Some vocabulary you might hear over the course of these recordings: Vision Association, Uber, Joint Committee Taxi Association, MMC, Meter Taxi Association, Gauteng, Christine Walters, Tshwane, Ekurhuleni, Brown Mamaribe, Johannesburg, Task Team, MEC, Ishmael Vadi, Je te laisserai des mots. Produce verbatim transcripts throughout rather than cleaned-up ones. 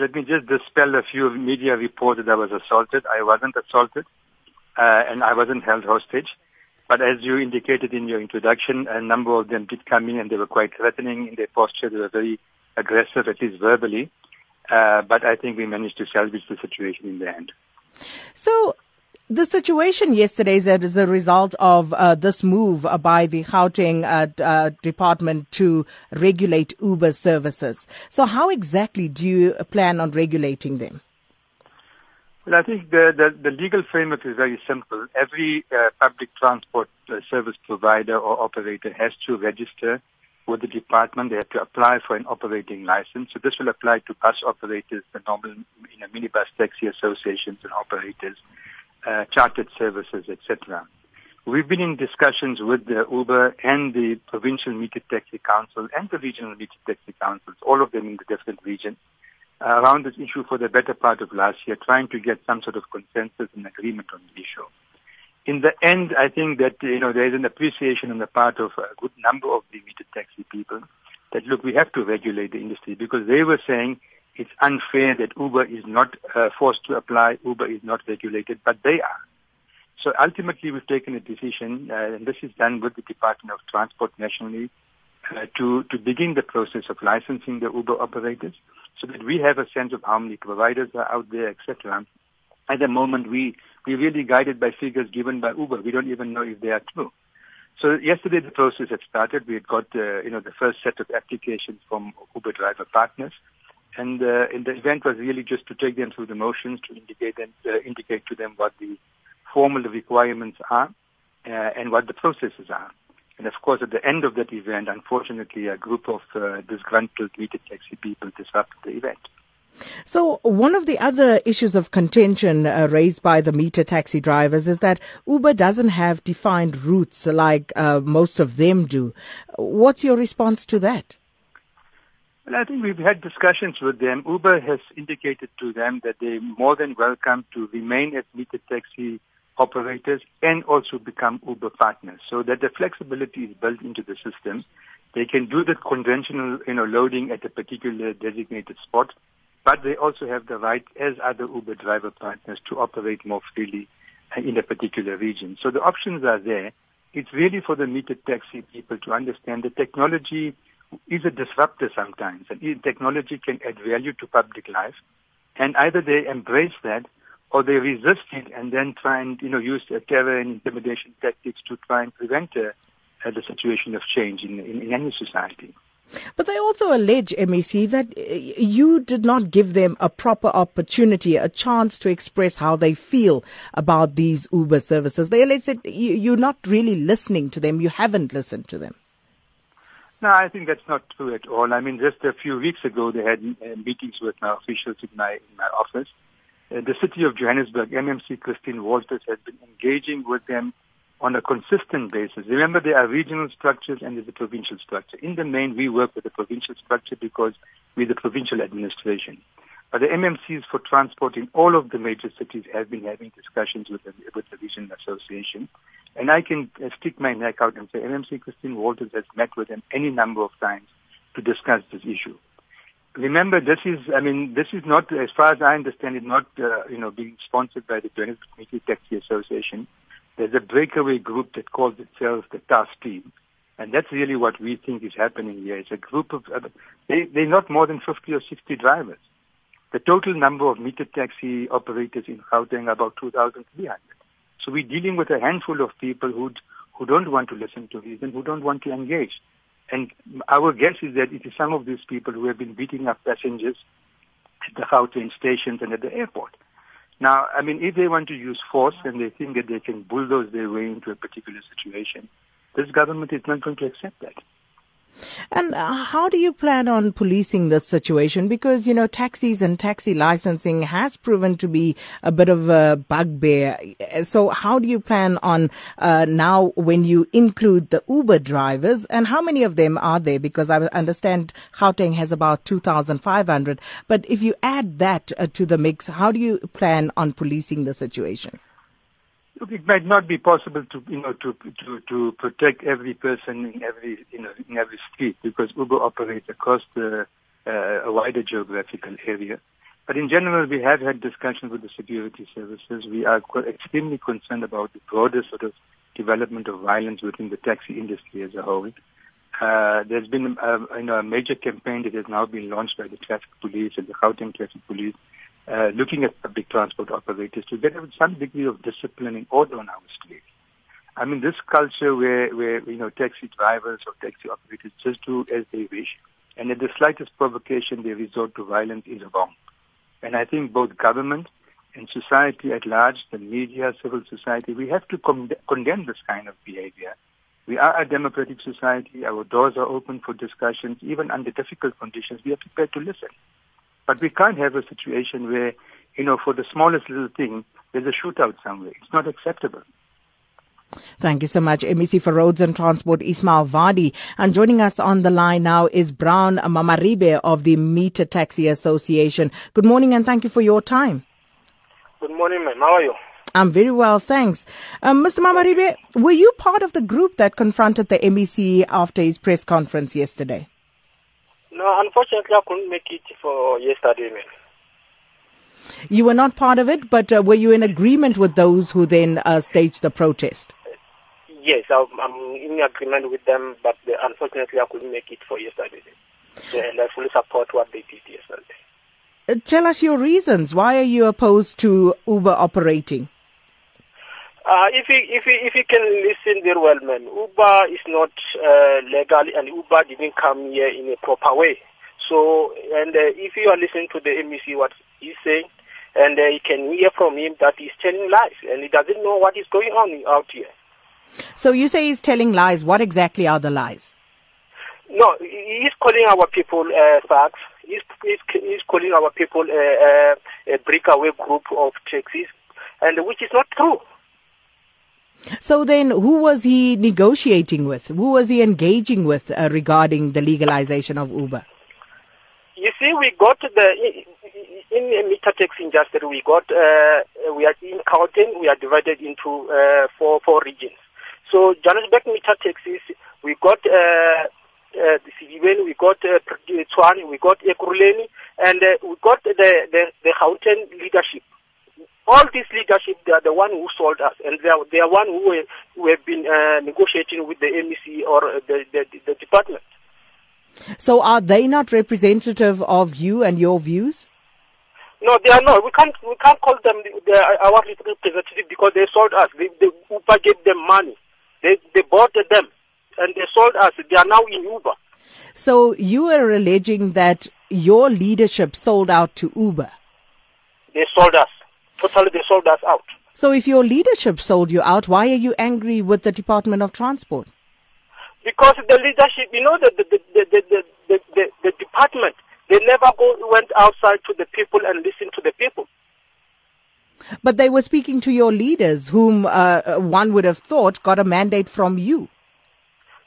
Let me just dispel a few media reports that I was assaulted. I wasn't assaulted, uh, and I wasn't held hostage. But as you indicated in your introduction, a number of them did come in and they were quite threatening in their posture. They were very aggressive, at least verbally. Uh, but I think we managed to salvage the situation in the end. So the situation yesterday is as a result of uh, this move uh, by the Gauteng uh, uh, department to regulate Uber services. So how exactly do you plan on regulating them? Well, I think the, the, the legal framework is very simple. Every uh, public transport uh, service provider or operator has to register with the department. They have to apply for an operating license. So this will apply to bus operators, the normal, you know, minibus taxi associations and operators, uh, chartered services, et cetera. We've been in discussions with the Uber and the provincial meter taxi council and the regional meter taxi councils, all of them in the different regions, around this issue for the better part of last year, trying to get some sort of consensus and agreement on the issue. In the end, I think that, you know, there is an appreciation on the part of a good number of the meter taxi people that, look, we have to regulate the industry, because they were saying it's unfair that Uber is not uh, forced to apply, Uber is not regulated, but they are. So ultimately, we've taken a decision, uh, and this is done with the Department of Transport nationally, Uh, to, to begin the process of licensing the Uber operators, so that we have a sense of how many providers are out there, et cetera. At the moment, we we really guided by figures given by Uber. We don't even know if they are true. So yesterday, the process had started. We had got uh, you know the first set of applications from Uber driver partners, and, uh, and the event was really just to take them through the motions, to indicate them, uh, indicate to them what the formal requirements are uh, and what the processes are. And, of course, at the end of that event, unfortunately, a group of uh, disgruntled meter taxi people disrupted the event. So one of the other issues of contention uh, raised by the meter taxi drivers is that Uber doesn't have defined routes like uh, most of them do. What's your response to that? Well, I think we've had discussions with them. Uber has indicated to them that they're more than welcome to remain as meter taxi operators and also become Uber partners, so that the flexibility is built into the system. They can do the conventional, you know, loading at a particular designated spot, but they also have the right, as other Uber driver partners, to operate more freely in a particular region. So the options are there. It's really for the meter taxi people to understand that technology is a disruptor sometimes, and technology can add value to public life, and either they embrace that or they resist it and then try and, you know, use uh, terror and intimidation tactics to try and prevent uh, uh, the situation of change in, in, in any society. But they also allege, M E C, that you did not give them a proper opportunity, a chance to express how they feel about these Uber services. They allege that you, you're not really listening to them. You haven't listened to them. No, I think that's not true at all. I mean, just a few weeks ago, they had uh, meetings with my officials in my, in my office. Uh, the city of Johannesburg, M M C Christine Walters, has been engaging with them on a consistent basis. Remember, there are regional structures and there's a provincial structure. In the main, we work with the provincial structure because we're the provincial administration. But the M M Cs for transport in all of the major cities have been having discussions with the, with the Vision Association. And I can uh, stick my neck out and say M M C Christine Walters has met with them any number of times to discuss this issue. Remember, this is, I mean, this is not, as far as I understand it, not, uh, you know, being sponsored by the Joint Committee Taxi Association. There's a breakaway group that calls itself the Task Team. And that's really what we think is happening here. It's a group of, uh, they, they're not more than fifty or sixty drivers. The total number of meter taxi operators in Gauteng are about two thousand three hundred. So we're dealing with a handful of people who who don't want to listen to reason, who don't want to engage. And our guess is that it is some of these people who have been beating up passengers at the Gauteng stations and at the airport. Now, I mean, if they want to use force and they think that they can bulldoze their way into a particular situation, this government is not going to accept that. And how do you plan on policing this situation? Because, you know, taxis and taxi licensing has proven to be a bit of a bugbear. So how do you plan on uh, now when you include the Uber drivers, and how many of them are there? Because I understand Gauteng has about two thousand five hundred. But if you add that uh, to the mix, how do you plan on policing the situation? Look, it might not be possible to, you know, to, to, to protect every person in every, you know, in every street, because Uber operates across the, uh, a wider geographical area. But in general, we have had discussions with the security services. We are extremely concerned about the broader sort of development of violence within the taxi industry as a whole. Uh, there's been a, you know, a major campaign that has now been launched by the traffic police and the Gauteng traffic police, uh, looking at public transport operators to get some degree of discipline and order on our streets. I mean, this culture where, where you know taxi drivers or taxi operators just do as they wish, and at the slightest provocation they resort to violence is wrong. And I think both government and society at large, the media, civil society, we have to con- condemn this kind of behavior. We are a democratic society. Our doors are open for discussions. Even under difficult conditions, we are prepared to listen. But we can't have a situation where, you know, for the smallest little thing, there's a shootout somewhere. It's not acceptable. Thank you so much, M E C for Roads and Transport, Ishmael Vadi. And joining us on the line now is Brown Mamaribe of the Meter Taxi Association. Good morning and thank you for your time. Good morning, ma'am. How are you? I'm very well, thanks. Um, Mister Mamaribe, were you part of the group that confronted the M E C after his press conference yesterday? No, unfortunately I couldn't make it for yesterday, ma'am. You were not part of it, but uh, were you in agreement with those who then uh, staged the protest? Yes, I'm in agreement with them, but unfortunately I couldn't make it for yesterday. And I fully support what they did yesterday. Uh, tell us your reasons. Why are you opposed to Uber operating? Uh, if you if you, if you can listen very well, man, Uber is not uh, legal, and Uber didn't come here in a proper way. So, and uh, if you are listening to the M E C, what he's saying, and uh, you can hear from him that he's telling lies, and he doesn't know what is going on out here. So you say he's telling lies. What exactly are the lies? No, he's calling our people uh, thugs. He's, he's, he's calling our people uh, uh, a breakaway group of taxis, and which is not true. So then who was he negotiating with? Who was he engaging with uh, regarding the legalization of Uber? You see, we got the, in the meter taxi industry, we got, uh, we are in Gauteng, we are divided into uh, four four regions. So, Johannesburg meter taxis, we got uh, uh, the Tshwane, we got uh, Tshwane, we got Ekurhuleni, and uh, we got the, the, the Gauteng leadership. All this leadership, they are the one who sold us, and they are, they are one who, who have been uh, negotiating with the M E C or the, the, the department. So are they not representative of you and your views? No, they are not. We can't we can't call them the, the, our representative because they sold us. They, they Uber gave them money. They they bought them and they sold us. They are now in Uber. So you are alleging that your leadership sold out to Uber? They sold us. Totally, they sold us out. So if your leadership sold you out, why are you angry with the Department of Transport? Because the leadership, you know, the the the the the, the, the department, they never go, went outside to the people and listened to the people. But they were speaking to your leaders, whom uh, one would have thought got a mandate from you.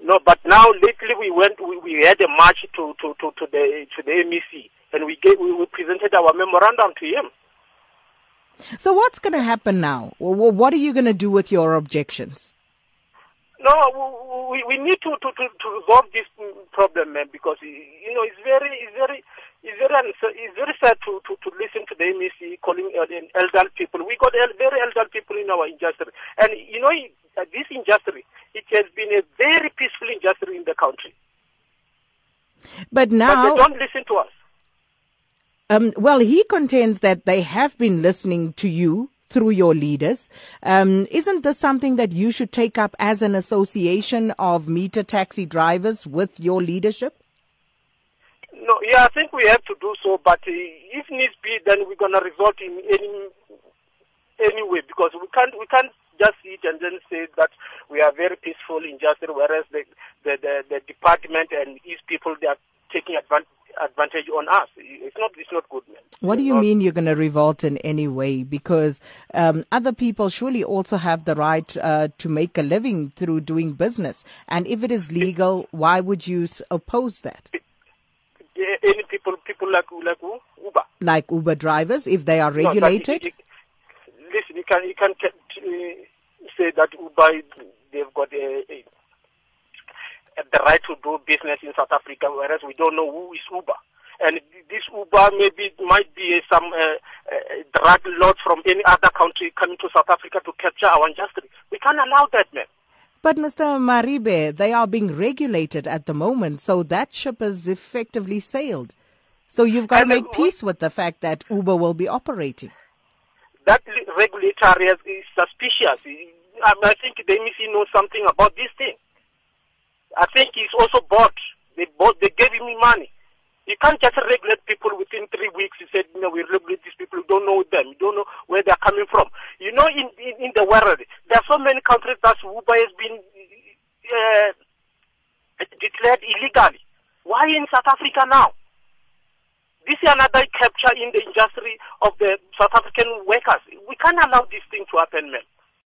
No, but now lately we went, we, we had a march to, to, to, to the to the M E C, and we gave, we presented our memorandum to him. So what's going to happen now? What are you going to do with your objections? No, we we need to, to, to, to resolve this problem, man, because you know it's very it's very it's very it's very sad to, to, to listen to the M E C calling elderly people. We got very elderly people in our industry, and you know this industry, it has been a very peaceful industry in the country. But now but they don't listen to us. Um, well, he contends that they have been listening to you through your leaders. Um, isn't this something that you should take up as an association of meter taxi drivers with your leadership? No, yeah, I think we have to do so, but uh, if needs be, then we're going to resort in any, any way, because we can't, we can't just sit and then say that we are very peaceful in justice, whereas the, the, the, the department and these people, they are taking advantage. advantage on us. It's not it's not good, man. What do you not, mean you're going to revolt in any way? Because um, other people surely also have the right uh, to make a living through doing business. And if it is legal, why would you oppose that? Any people, people like, like Uber. Like Uber drivers, if they are regulated? No, it, it, listen, you can't you can, uh, say that Uber, they've got a... a the right to do business in South Africa, whereas we don't know who is Uber. And this Uber maybe it might be uh, some uh, uh, drug lord from any other country coming to South Africa to capture our industry. We can't allow that, man. But Mister Mamaribe, they are being regulated at the moment, so that ship is effectively sailed. So you've got and to make peace with the fact that Uber will be operating. That regulatory is suspicious. I think the M E C knows something about this thing. I think he's also bought. They bought. They gave him money. You can't just regulate people within three weeks. He said, you know, we regulate these people. You don't know them. You don't know where they're coming from. You know, in, in, in the world, there are so many countries that Uber has been uh, declared illegally. Why in South Africa now? This is another capture in the industry of the South African workers. We can't allow this thing to happen, man.